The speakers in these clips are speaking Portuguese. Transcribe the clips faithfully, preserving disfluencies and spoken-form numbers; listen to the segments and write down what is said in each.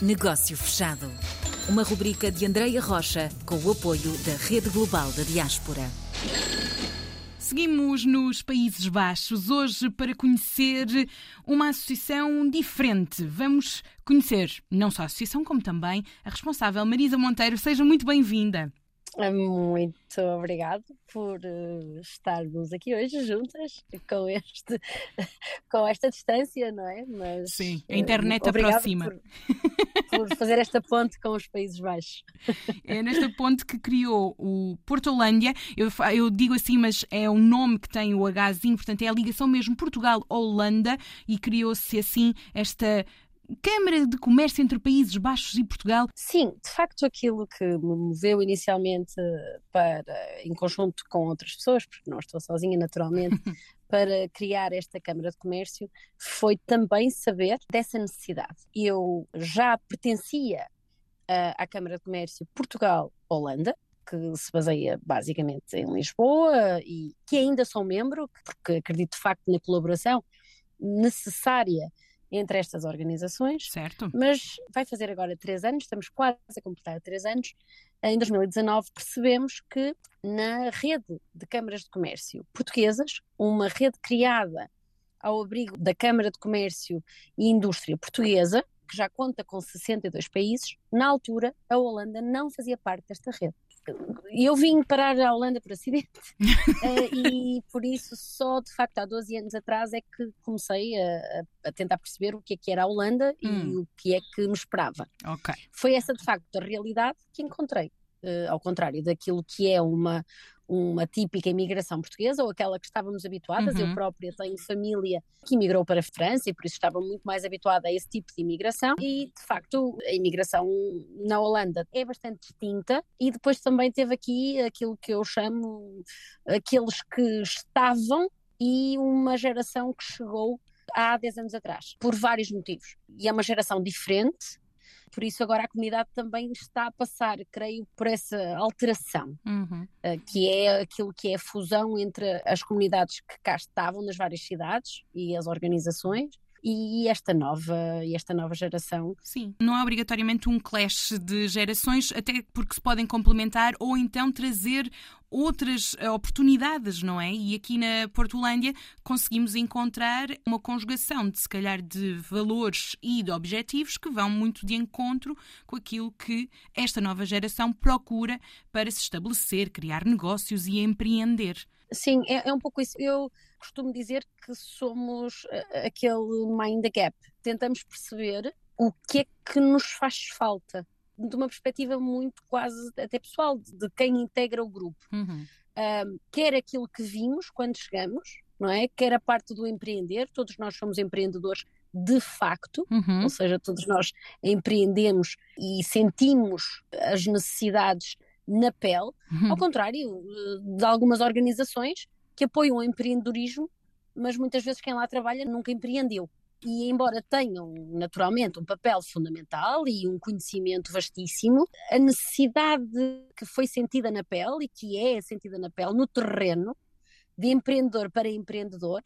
Negócio Fechado. Uma rubrica de Andreia Rocha, com o apoio da Rede Global da Diáspora. Seguimos nos Países Baixos, hoje para conhecer uma associação diferente. Vamos conhecer não só a associação, como também a responsável, Marisa Monteiro. Seja muito bem-vinda. Muito obrigada por uh, estarmos aqui hoje juntas, com, este, com esta distância, não é? Mas, sim, a internet uh, aproxima. Por, por fazer esta ponte com os Países Baixos. É nesta ponte que criou o Porto Holândia. Eu, eu digo assim, mas é um nome que tem o Hzinho, portanto é a ligação mesmo Portugal-Holanda, e criou-se assim esta Câmara de Comércio entre Países Baixos e Portugal? Sim, de facto aquilo que me moveu inicialmente para, em conjunto com outras pessoas, porque não estou sozinha naturalmente, para criar esta Câmara de Comércio, foi também saber dessa necessidade. Eu já pertencia uh, à Câmara de Comércio Portugal-Holanda, que se baseia basicamente em Lisboa, e que ainda sou membro, porque acredito de facto na colaboração necessária entre estas organizações, certo. Mas vai fazer agora três anos, estamos quase a completar três anos, em dois mil e dezanove percebemos que na rede de câmaras de comércio portuguesas, uma rede criada ao abrigo da Câmara de Comércio e Indústria Portuguesa, que já conta com sessenta e dois países, na altura a Holanda não fazia parte desta rede. Eu vim parar à Holanda por acidente e por isso só de facto há doze anos atrás é que comecei a, a tentar perceber o que é que era a Holanda hum. e o que é que me esperava. Okay. Foi essa de facto a realidade que encontrei, uh, ao contrário daquilo que é uma, uma típica imigração portuguesa ou aquela que estávamos habituadas. Uhum. Eu própria tenho família que emigrou para a França e por isso estava muito mais habituada a esse tipo de imigração, e de facto a imigração na Holanda é bastante distinta. E depois também teve aqui aquilo que eu chamo aqueles que estavam e uma geração que chegou há dez anos atrás, por vários motivos, e é uma geração diferente. Por isso agora a comunidade também está a passar, creio, por essa alteração, uhum. que é aquilo que é a fusão entre as comunidades que cá estavam nas várias cidades e as organizações, e esta nova, esta nova geração. Sim, não há obrigatoriamente um clash de gerações, até porque se podem complementar ou então trazer outras oportunidades, não é? E aqui na PortHolandia conseguimos encontrar uma conjugação de, se calhar, de valores e de objetivos que vão muito de encontro com aquilo que esta nova geração procura para se estabelecer, criar negócios e empreender. Sim, é, é um pouco isso. Eu costumo dizer que somos aquele mind the gap. Tentamos perceber o que é que nos faz falta, de uma perspectiva muito quase até pessoal, de quem integra o grupo. Uhum. Um, quer aquilo que vimos quando chegamos, não é? Quer a parte do empreender, todos nós somos empreendedores de facto, uhum. ou seja, todos nós empreendemos e sentimos as necessidades na pele, uhum. ao contrário de algumas organizações que apoiam o empreendedorismo, mas muitas vezes quem lá trabalha nunca empreendeu. E embora tenham naturalmente um papel fundamental e um conhecimento vastíssimo, a necessidade que foi sentida na pele e que é sentida na pele, no terreno, de empreendedor para empreendedor,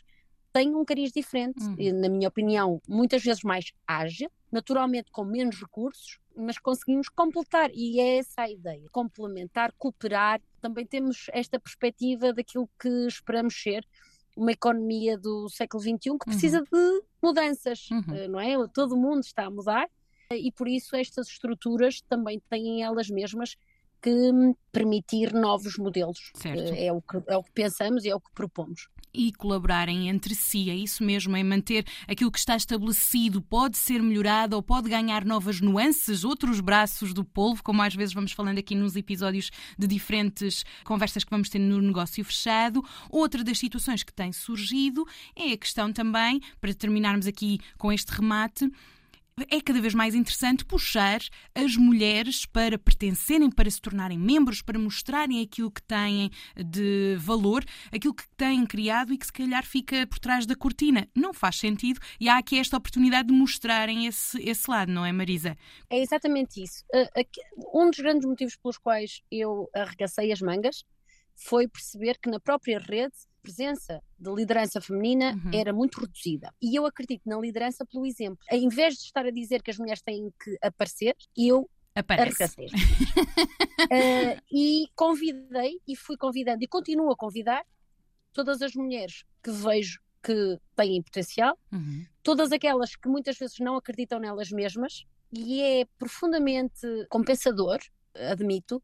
tem um cariz diferente, uhum. e, na minha opinião, muitas vezes mais ágil, naturalmente com menos recursos, mas conseguimos completar, e é essa a ideia, complementar, cooperar. Também temos esta perspectiva daquilo que esperamos ser uma economia do século vinte e um que precisa uhum. de mudanças, uhum. não é? Todo mundo está a mudar, e por isso estas estruturas também têm elas mesmas que permitir novos modelos. É, é, o que, é o que pensamos e é o que propomos. E colaborarem entre si, é isso mesmo, é manter aquilo que está estabelecido, pode ser melhorado ou pode ganhar novas nuances, outros braços do polvo, como às vezes vamos falando aqui nos episódios de diferentes conversas que vamos tendo no Negócio Fechado. Outra das situações que tem surgido é a questão também, para terminarmos aqui com este remate, é cada vez mais interessante puxar as mulheres para pertencerem, para se tornarem membros, para mostrarem aquilo que têm de valor, aquilo que têm criado e que se calhar fica por trás da cortina. Não faz sentido, e há aqui esta oportunidade de mostrarem esse, esse lado, não é, Marisa? É exatamente isso. Um dos grandes motivos pelos quais eu arregacei as mangas foi perceber que na própria rede presença de liderança feminina uhum. era muito reduzida. E eu acredito na liderança pelo exemplo. Em vez de estar a dizer que as mulheres têm que aparecer, eu... Aparece. uh, e convidei, e fui convidando, e continuo a convidar todas as mulheres que vejo que têm potencial, uhum. todas aquelas que muitas vezes não acreditam nelas mesmas, e é profundamente compensador, admito,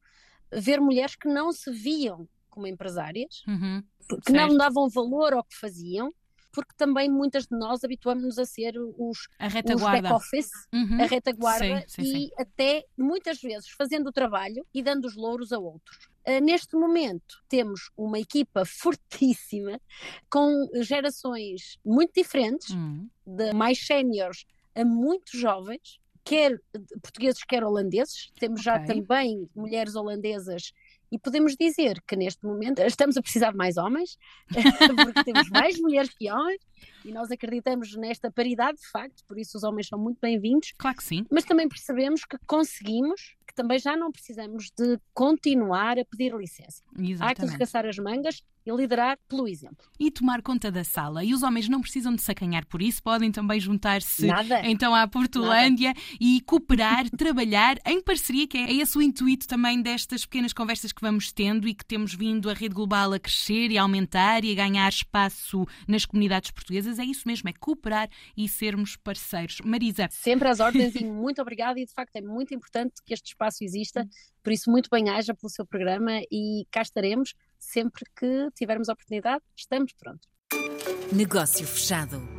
ver mulheres que não se viam como empresárias, uhum. que certo. Não davam valor ao que faziam, porque também muitas de nós habituamos-nos a ser os, a retaguarda. Os back-office, uhum. a retaguarda, sim, sim, e sim. até muitas vezes fazendo o trabalho e dando os louros a outros. Uh, neste momento temos uma equipa fortíssima, com gerações muito diferentes, uhum. de mais séniores a muito jovens, quer portugueses, quer holandeses. Temos okay. já também mulheres holandesas. E podemos dizer que neste momento estamos a precisar de mais homens, porque temos mais mulheres que homens, e nós acreditamos nesta paridade de facto, por isso os homens são muito bem-vindos. Claro que sim. Mas também percebemos que conseguimos, que também já não precisamos de continuar a pedir licença. Exatamente. Há que arregaçar as mangas e liderar pelo exemplo. E tomar conta da sala. E os homens não precisam de sacanhar por isso, podem também juntar-se então à Portolândia e cooperar, trabalhar em parceria, que é esse o intuito também destas pequenas conversas que vamos tendo e que temos vindo a Rede Global a crescer e a aumentar e a ganhar espaço nas comunidades portuguesas. É isso mesmo, é cooperar e sermos parceiros. Marisa. Sempre às ordens e muito obrigada, e de facto é muito importante que este espaço exista, por isso muito bem-aja pelo seu programa e cá estaremos. Sempre que tivermos a oportunidade, estamos prontos. Negócio fechado.